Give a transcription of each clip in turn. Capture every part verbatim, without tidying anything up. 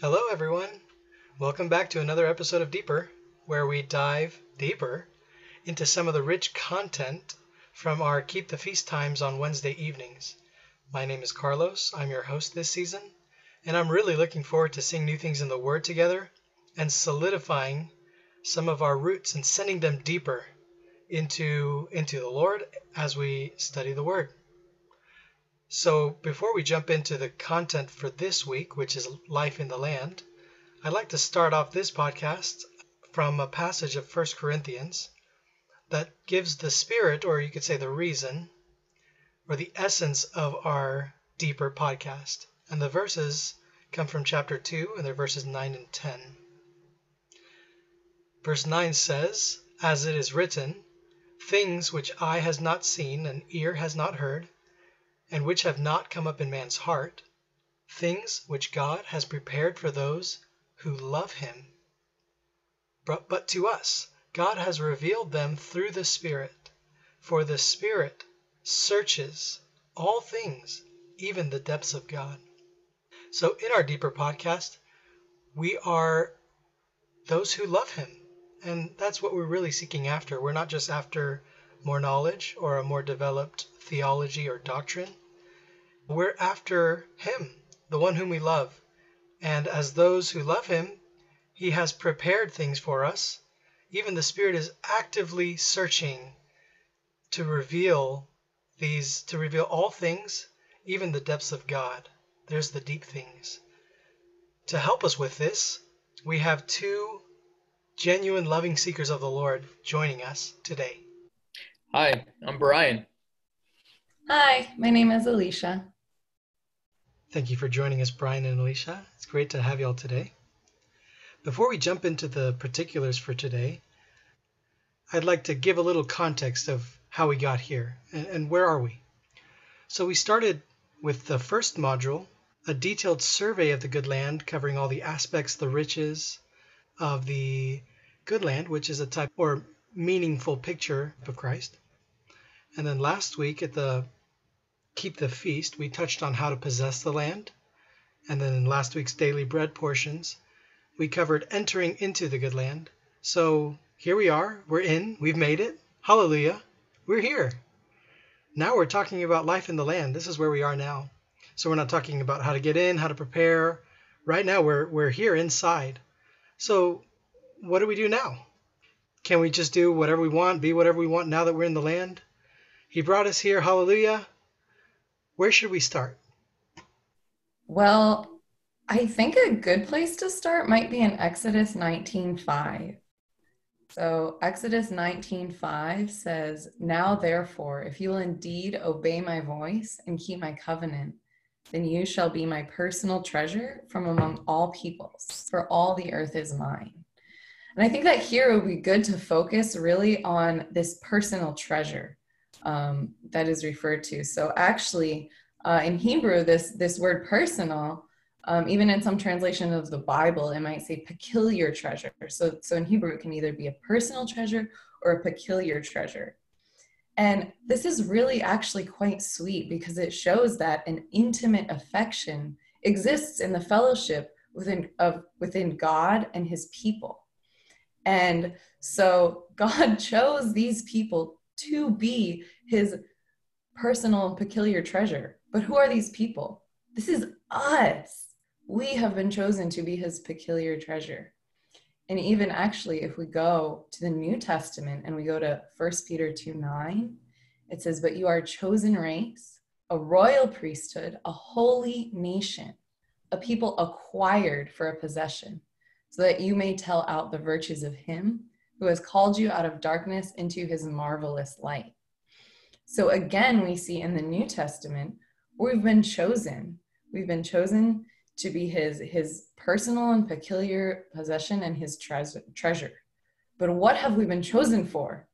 Hello everyone, welcome back to another episode of Deeper, where we dive deeper into some of the rich content from our Keep the Feast times on Wednesday evenings. My name is Carlos, I'm your host this season, and I'm really looking forward to seeing new things in the Word together and solidifying some of our roots and sending them deeper into, into the Lord as we study the Word. So before we jump into the content for this week, which is Life in the Land, I'd like to start off this podcast from a passage of First Corinthians that gives the spirit, or you could say the reason, or the essence of our Deeper podcast. And the verses come from chapter two, and they're verses nine and ten. Verse nine says, "As it is written, things which eye has not seen and ear has not heard, and which have not come up in man's heart, things which God has prepared for those who love him. But, but to us, God has revealed them through the Spirit, for the Spirit searches all things, even the depths of God." So in our Deeper podcast, we are those who love him. And that's what we're really seeking after. We're not just after more knowledge or a more developed theology or doctrine. We're after him, the one whom we love. And as those who love him, he has prepared things for us. Even the Spirit is actively searching to reveal these, to reveal all things, even the depths of God. There's the deep things. To help us with this, we have two genuine loving seekers of the Lord joining us today. Hi, I'm Brian. Hi, my name is Alicia. Thank you for joining us, Brian and Alicia. It's great to have you all today. Before we jump into the particulars for today, I'd like to give a little context of how we got here and, and where are we. So we started with the first module, a detailed survey of the good land covering all the aspects, the riches of the good land, which is a type or meaningful picture of Christ. And then last week at the Keep the Feast, we touched on how to possess the land. And then in last week's Daily Bread portions, we covered entering into the good land. So here we are. We're in. We've made it. Hallelujah. We're here. Now we're talking about life in the land. This is where we are now. So we're not talking about how to get in, how to prepare. Right now we're we're here inside. So what do we do now? Can we just do whatever we want, be whatever we want now that we're in the land? He brought us here. Hallelujah. Where should we start? Well, I think a good place to start might be in Exodus nineteen five. So Exodus nineteen five says, "Now therefore, if you will indeed obey my voice and keep my covenant, then you shall be my personal treasure from among all peoples, for all the earth is mine." And I think that here it would be good to focus really on this personal treasure Um, that is referred to. So actually, uh, in Hebrew, this this word personal, um, even in some translation of the Bible, it might say peculiar treasure. So, so in Hebrew, it can either be a personal treasure or a peculiar treasure. And this is really actually quite sweet because it shows that an intimate affection exists in the fellowship within, of, within God and his people. And so God chose these people to be his personal and peculiar treasure. But who are these people? This is us. We have been chosen to be his peculiar treasure. And even actually, if we go to the New Testament and we go to First Peter two nine, it says, "But you are a chosen race, a royal priesthood, a holy nation, a people acquired for a possession, so that you may tell out the virtues of him who has called you out of darkness into his marvelous light." So again, we see in the New Testament, we've been chosen. We've been chosen to be his, his personal and peculiar possession and his tre- treasure. But what have we been chosen for?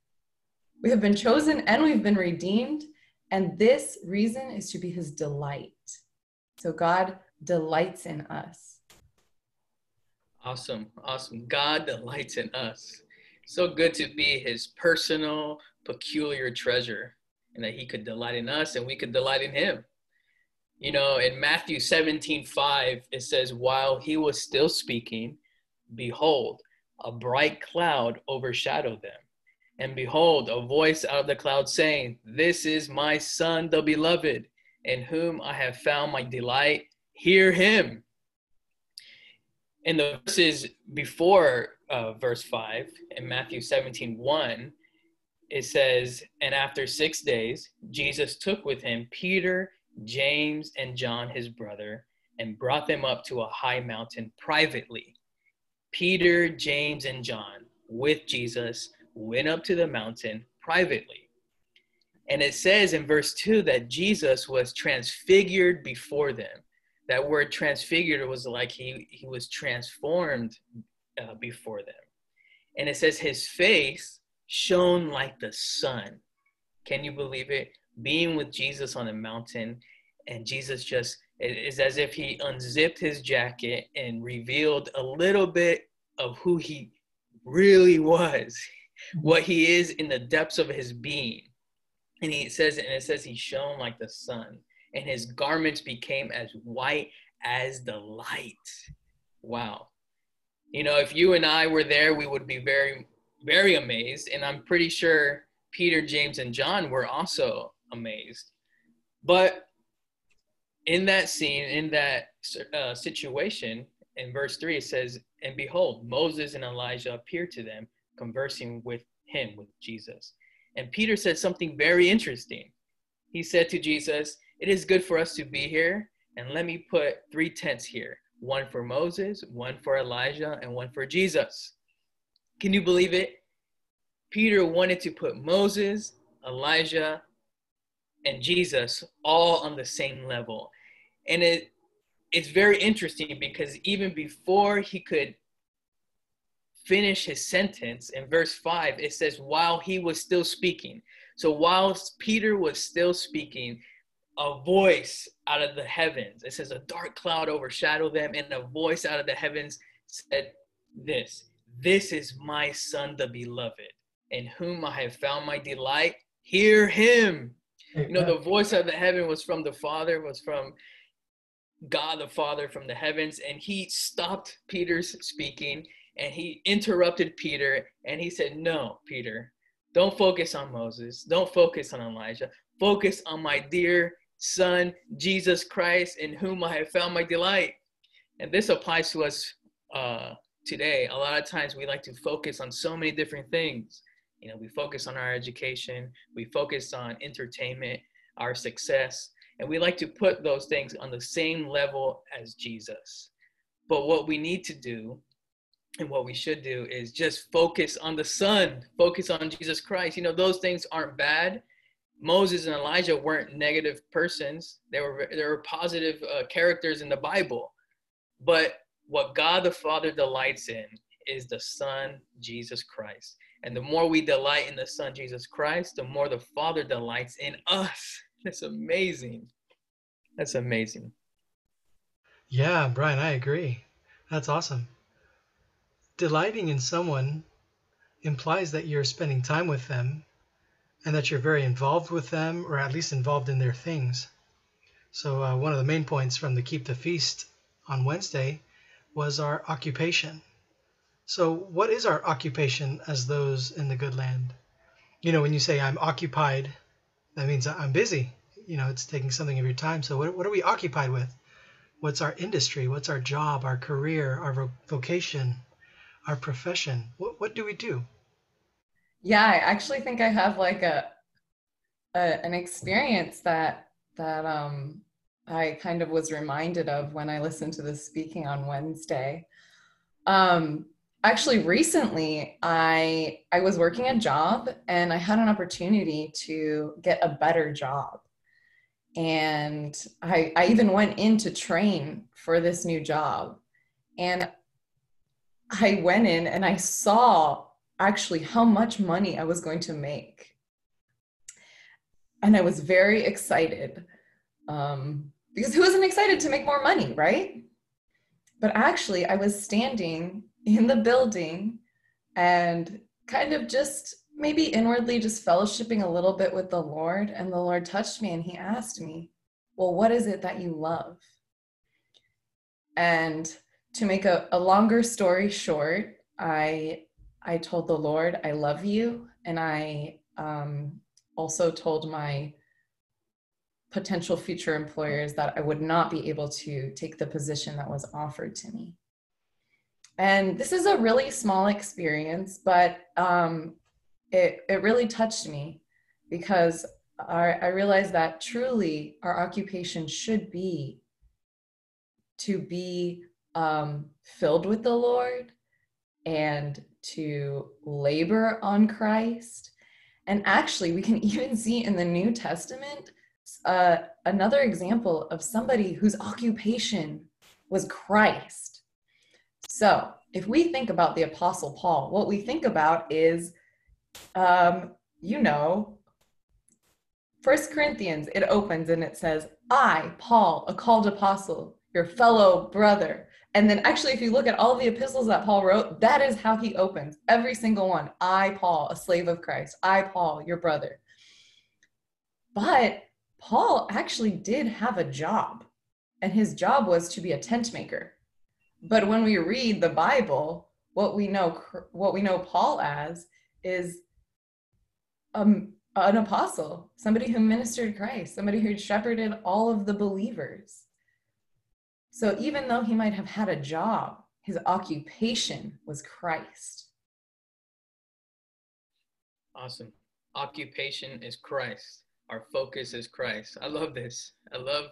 We have been chosen and we've been redeemed. And this reason is to be his delight. So God delights in us. Awesome, awesome. God delights in us. So good to be his personal, peculiar treasure, and that he could delight in us and we could delight in him. You know, in Matthew seventeen five, it says, while he was still speaking, behold, a bright cloud overshadowed them. And behold, a voice out of the cloud saying, this is my son, the beloved, in whom I have found my delight. Hear him. In the verses before uh, verse five, in Matthew seventeen one, it says, and after six days, Jesus took with him Peter, James, and John, his brother, and brought them up to a high mountain privately. Peter, James, and John, with Jesus, went up to the mountain privately. And it says in verse two that Jesus was transfigured before them. That word transfigured was like he, he was transformed uh, before them. And it says his face shone like the sun. Can you believe it? Being with Jesus on the mountain, and Jesus just, it is as if he unzipped his jacket and revealed a little bit of who he really was, what he is in the depths of his being. And he says, and it says he shone like the sun, and his garments became as white as the light. Wow. You know, if you and I were there, we would be very, very amazed. And I'm pretty sure Peter, James, and John were also amazed. But in that scene, in that uh, situation, in verse three, it says, and behold, Moses and Elijah appeared to them, conversing with him, with Jesus. And Peter said something very interesting. He said to Jesus, it is good for us to be here, and let me put three tents here, one for Moses, one for Elijah, and one for Jesus. Can you believe it? Peter wanted to put Moses, Elijah, and Jesus all on the same level. And it, it's very interesting because even before he could finish his sentence, in verse five, it says, while he was still speaking. So while Peter was still speaking, a voice out of the heavens, it says a dark cloud overshadowed them, and a voice out of the heavens said this, this is my son, the beloved, in whom I have found my delight. Hear him. Amen. You know, the voice out of the heaven was from the Father, was from God the Father from the heavens, and he stopped Peter's speaking, and he interrupted Peter, and he said, no, Peter, don't focus on Moses. Don't focus on Elijah. Focus on my dear son, Jesus Christ, in whom I have found my delight. And this applies to us uh, today. A lot of times we like to focus on so many different things. You know, we focus on our education, we focus on entertainment, our success, and we like to put those things on the same level as Jesus. But what we need to do, and what we should do, is just focus on the Son, focus on Jesus Christ. You know, those things aren't bad. Moses and Elijah weren't negative persons. They were, they were positive uh, characters in the Bible. But what God the Father delights in is the Son, Jesus Christ. And the more we delight in the Son, Jesus Christ, the more the Father delights in us. That's amazing. That's amazing. Yeah, Brian, I agree. That's awesome. Delighting in someone implies that you're spending time with them, and that you're very involved with them, or at least involved in their things. So uh, one of the main points from the Keep the Feast on Wednesday was our occupation. So what is our occupation as those in the good land? You know, when you say I'm occupied, that means I'm busy. You know, it's taking something of your time. So what, what are we occupied with? What's our industry? What's our job, our career, our vocation, our profession? What, what do we do? Yeah, I actually think I have like a, a an experience that that um, I kind of was reminded of when I listened to the speaking on Wednesday. Um, actually, recently, I I was working a job and I had an opportunity to get a better job. And I, I even went in to train for this new job. And I went in and I saw actually how much money I was going to make. And I was very excited um, because who isn't excited to make more money, right? But actually I was standing in the building and kind of just maybe inwardly just fellowshipping a little bit with the Lord, and the Lord touched me and he asked me, well, what is it that you love? And to make a, a longer story short, I I told the Lord, I love you. And I um, also told my potential future employers that I would not be able to take the position that was offered to me. And this is a really small experience, but um, it, it really touched me, because I, I realized that truly our occupation should be to be um, filled with the Lord and to labor on Christ. And actually, we can even see in the New Testament uh, another example of somebody whose occupation was Christ. So if we think about the Apostle Paul, what we think about is, um, you know, First Corinthians, it opens and it says, I, Paul, a called apostle, your fellow brother. And then actually, if you look at all the epistles that Paul wrote, that is how he opens every single one. I, Paul, a slave of Christ. I, Paul, your brother. But Paul actually did have a job, and his job was to be a tent maker. But when we read the Bible, what we know, what we know Paul as is um, an apostle, somebody who ministered Christ, somebody who shepherded all of the believers. So even though he might have had a job, his occupation was Christ. Awesome. Occupation is Christ. Our focus is Christ. I love this. I love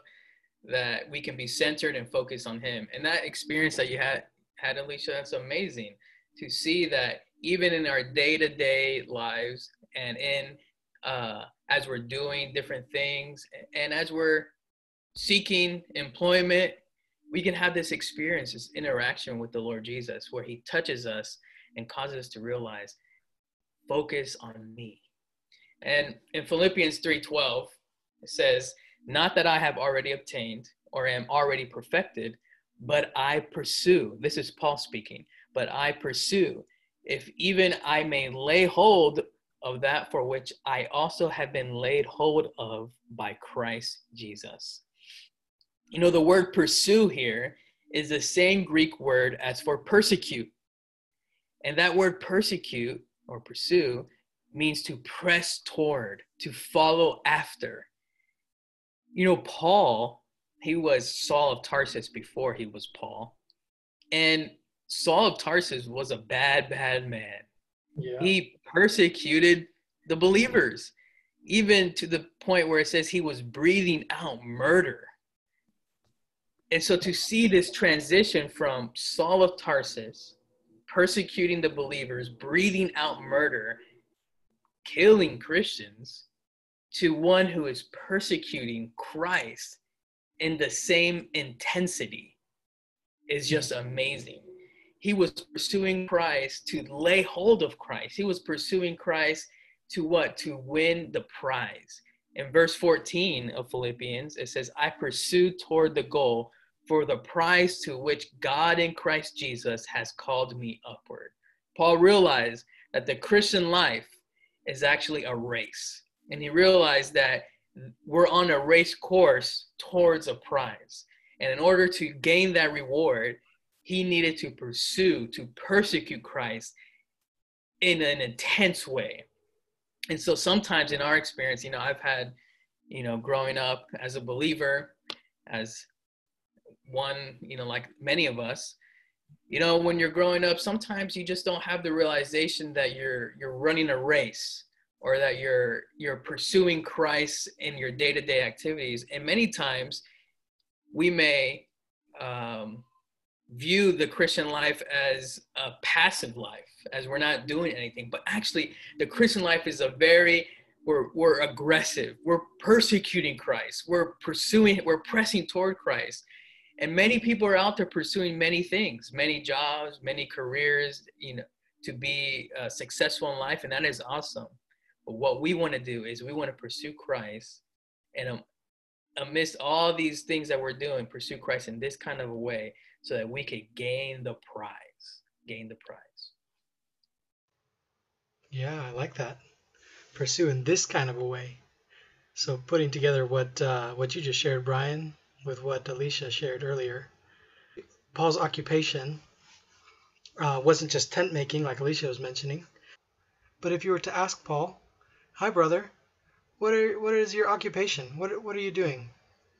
that we can be centered and focused on him. And that experience that you had, had Alicia, that's amazing to see that even in our day-to-day lives and in uh, as we're doing different things and as we're seeking employment, we can have this experience, this interaction with the Lord Jesus, where he touches us and causes us to realize, focus on me. And in Philippians three twelve, it says, not that I have already obtained or am already perfected, but I pursue. This is Paul speaking, but I pursue, if even I may lay hold of that for which I also have been laid hold of by Christ Jesus. You know, the word pursue here is the same Greek word as for persecute. And that word persecute or pursue means to press toward, to follow after. You know, Paul, he was Saul of Tarsus before he was Paul. And Saul of Tarsus was a bad, bad man. Yeah. He persecuted the believers, even to the point where it says he was breathing out murder. And so to see this transition from Saul of Tarsus, persecuting the believers, breathing out murder, killing Christians, to one who is persecuting Christ in the same intensity is just amazing. He was pursuing Christ to lay hold of Christ. He was pursuing Christ to what? To win the prize. In verse fourteen of Philippians, it says, I pursue toward the goal for the prize to which God in Christ Jesus has called me upward. Paul realized that the Christian life is actually a race. And he realized that we're on a race course towards a prize. And in order to gain that reward, he needed to pursue, to persecute Christ in an intense way. And so sometimes in our experience, you know, I've had, you know, growing up as a believer, as one, you know, like many of us, you know, when you're growing up, sometimes you just don't have the realization that you're you're running a race, or that you're you're pursuing Christ in your day-to-day activities. And many times we may um, view the Christian life as a passive life, as we're not doing anything. But actually, the Christian life is a very, we're, we're aggressive. We're persecuting Christ. We're pursuing, we're pressing toward Christ. And many people are out there pursuing many things, many jobs, many careers, you know, to be uh, successful in life. And that is awesome. But what we want to do is we want to pursue Christ, and um, amidst all these things that we're doing, pursue Christ in this kind of a way so that we could gain the prize, gain the prize. Yeah, I like that. Pursue in this kind of a way. So putting together what uh, what you just shared, Brian, with what Alicia shared earlier, Paul's occupation uh, wasn't just tent making like Alicia was mentioning, but if you were to ask Paul, "Hi, brother, what are what is your occupation? What what are you doing?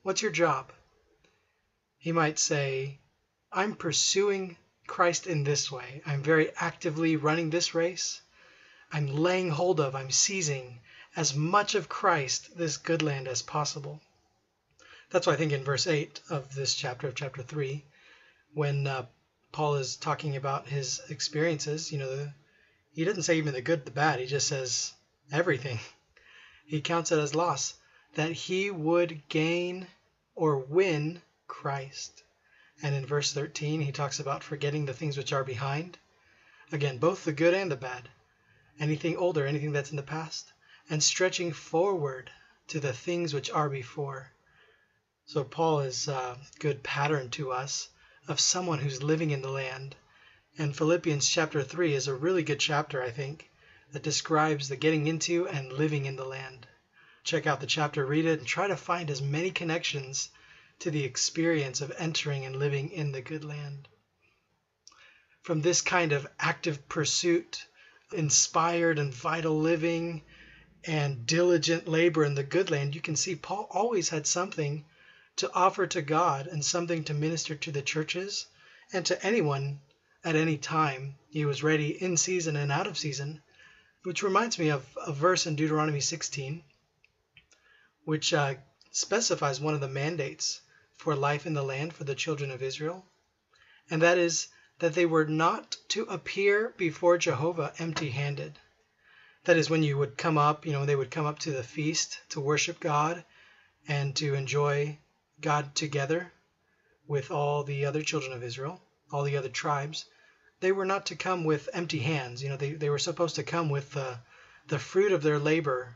What's your job?" He might say, "I'm pursuing Christ in this way. I'm very actively running this race. I'm laying hold of, I'm seizing as much of Christ, this good land, as possible." That's why I think in verse eight of this chapter, of chapter three, when uh, Paul is talking about his experiences, you know, the, he doesn't say even the good, the bad. He just says everything. He counts it as loss, that he would gain or win Christ. And in verse thirteen, he talks about forgetting the things which are behind. Again, both the good and the bad. Anything older, anything that's in the past, and stretching forward to the things which are before. So Paul is a good pattern to us of someone who's living in the land. And Philippians chapter three is a really good chapter, I think, that describes the getting into and living in the land. Check out the chapter, read it, and try to find as many connections to the experience of entering and living in the good land. From this kind of active pursuit, inspired and vital living and diligent labor in the good land, you can see Paul always had something to offer to God and something to minister to the churches and to anyone at any time. He was ready in season and out of season, which reminds me of a verse in Deuteronomy sixteen, which uh, specifies one of the mandates for life in the land for the children of Israel, and that is that they were not to appear before Jehovah empty-handed. That is, when you would come up, you know, they would come up to the feast to worship God and to enjoy God together with all the other children of Israel, all the other tribes. They were not to come with empty hands. You know, they, they were supposed to come with the, the fruit of their labor,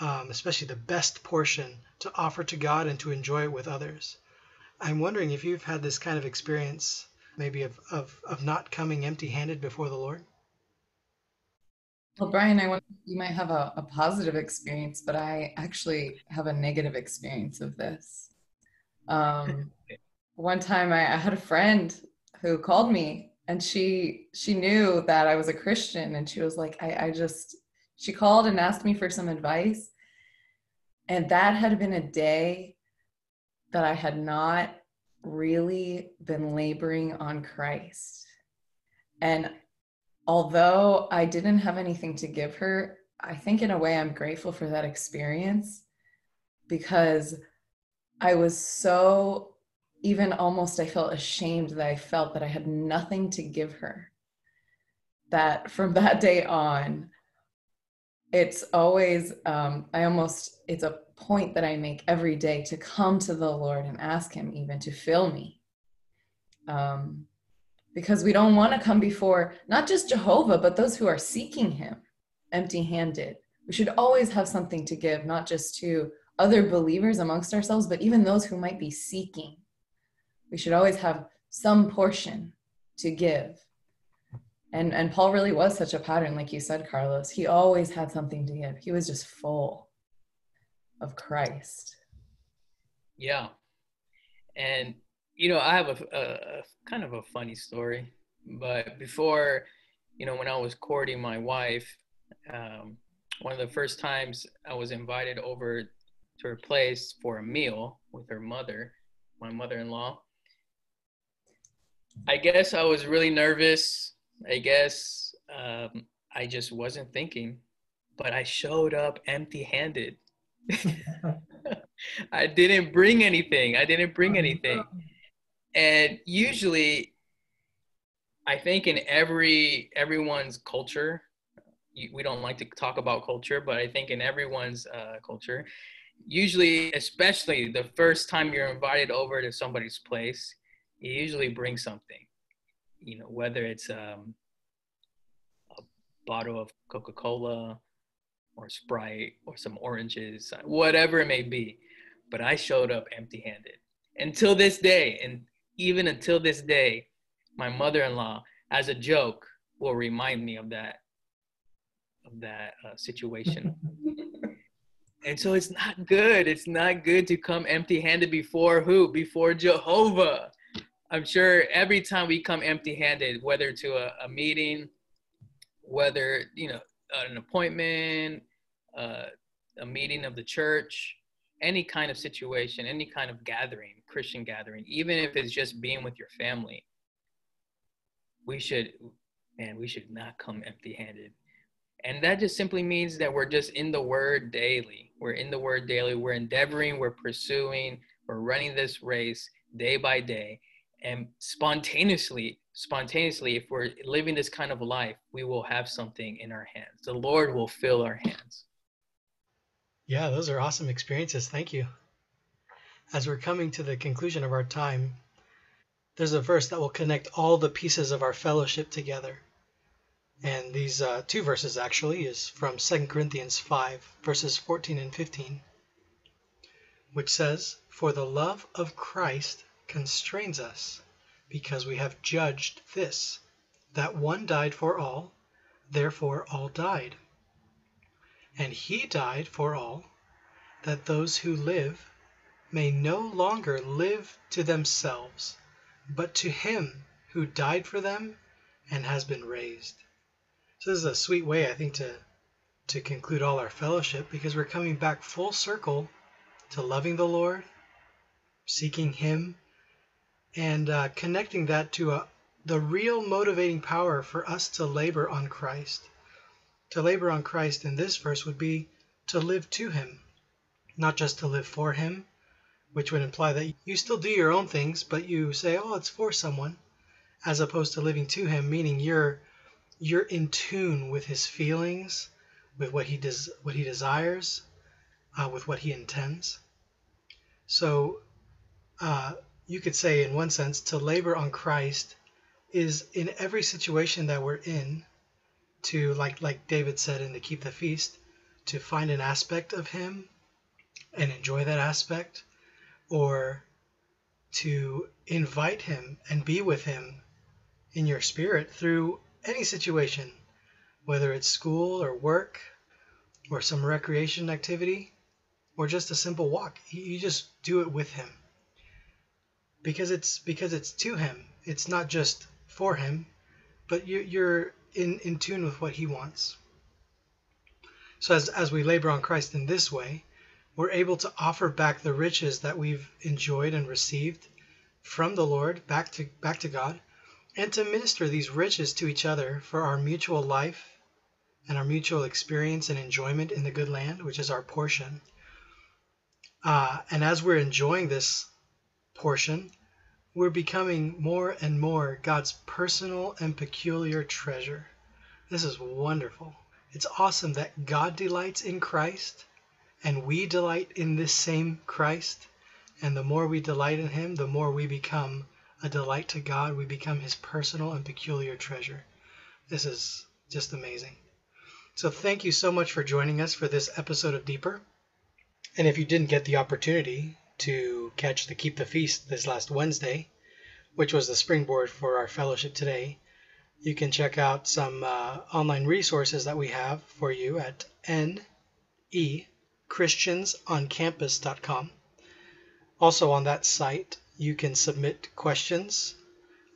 um, especially the best portion, to offer to God and to enjoy it with others. I'm wondering if you've had this kind of experience, maybe of, of, of not coming empty-handed before the Lord. Well, Brian, I wonder if you might have a, a positive experience, but I actually have a negative experience of this. Um, one time I, I had a friend who called me, and she she knew that I was a Christian, and she was like, I, I just, she called and asked me for some advice. And that had been a day that I had not really been laboring on Christ. And although I didn't have anything to give her, I think in a way I'm grateful for that experience, because I was so, even almost I felt ashamed that I felt that I had nothing to give her. That from that day on, it's always, um, I almost, it's a point that I make every day to come to the Lord and ask him even to fill me. Um, Because we don't want to come before not just Jehovah, but those who are seeking him empty-handed. We should always have something to give, not just to other believers amongst ourselves, but even those who might be seeking. We should always have some portion to give. And, and Paul really was such a pattern, like you said, Carlos. He always had something to give. He was just full of Christ. Yeah. And you know, I have a, a, a kind of a funny story, but before, you know, when I was courting my wife, um, one of the first times I was invited over to her place for a meal with her mother, my mother-in-law. I guess I was really nervous. I guess um, I just wasn't thinking, but I showed up empty-handed. I didn't bring anything. I didn't bring anything. And usually, I think in every everyone's culture, we don't like to talk about culture, but I think in everyone's uh, culture, usually, especially the first time you're invited over to somebody's place, you usually bring something. You know, whether it's um, a bottle of Coca-Cola or Sprite or some oranges, whatever it may be. But I showed up empty-handed. Until this day, and even until this day, my mother-in-law, as a joke, will remind me of that, of that uh, situation. And so it's not good. It's not good to come empty-handed before who? Before Jehovah. I'm sure every time we come empty-handed, whether to a, a meeting, whether, you know, an appointment, uh, a meeting of the church, any kind of situation, any kind of gathering, Christian gathering, even if it's just being with your family, we should, man, we should not come empty-handed. And that just simply means that we're just in the Word daily. We're in the Word daily. We're endeavoring, we're pursuing, we're running this race day by day. And spontaneously, spontaneously, if we're living this kind of life, we will have something in our hands. The Lord will fill our hands. Yeah, those are awesome experiences. Thank you. As we're coming to the conclusion of our time, there's a verse that will connect all the pieces of our fellowship together. And these uh, two verses actually is from Second Corinthians five, verses fourteen and fifteen, which says, "For the love of Christ constrains us, because we have judged this, that one died for all, therefore all died. And he died for all, that those who live may no longer live to themselves, but to him who died for them and has been raised." So this is a sweet way, I think, to, to conclude all our fellowship, because we're coming back full circle to loving the Lord, seeking Him, and uh, connecting that to a, the real motivating power for us to labor on Christ. To labor on Christ in this verse would be to live to Him, not just to live for Him, which would imply that you still do your own things, but you say, oh, it's for someone, as opposed to living to Him, meaning you're You're in tune with His feelings, with what He does, what He desires, uh, with what He intends. So uh, you could say, in one sense, to labor on Christ is in every situation that we're in, to like like David said in the Keep the Feast, to find an aspect of Him and enjoy that aspect, or to invite Him and be with Him in your spirit through any situation, whether it's school or work or some recreation activity or just a simple walk. You just do it with Him, because it's because it's to Him. It's not just for Him, but you, you're in, in tune with what He wants. So as, as we labor on Christ in this way, we're able to offer back the riches that we've enjoyed and received from the Lord back to back to God, and to minister these riches to each other for our mutual life and our mutual experience and enjoyment in the good land, which is our portion. Uh, and as we're enjoying this portion, we're becoming more and more God's personal and peculiar treasure. This is wonderful. It's awesome that God delights in Christ, and we delight in this same Christ. And the more we delight in Him, the more we become a delight to God. We become His personal and peculiar treasure. This is just amazing. So thank you so much for joining us for this episode of Deeper. And if you didn't get the opportunity to catch the Keep the Feast this last Wednesday, which was the springboard for our fellowship today, you can check out some uh, online resources that we have for you at n e christians on campus dot com. Also on that site, you can submit questions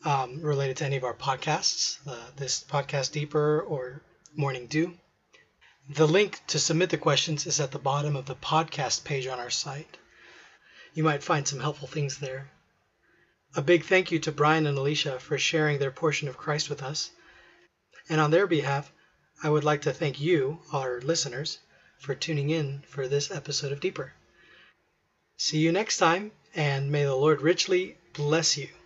um, related to any of our podcasts, uh, this podcast Deeper or Morning Dew. The link to submit the questions is at the bottom of the podcast page on our site. You might find some helpful things there. A big thank you to Brian and Alicia for sharing their portion of Christ with us. And on their behalf, I would like to thank you, our listeners, for tuning in for this episode of Deeper. See you next time. And may the Lord richly bless you.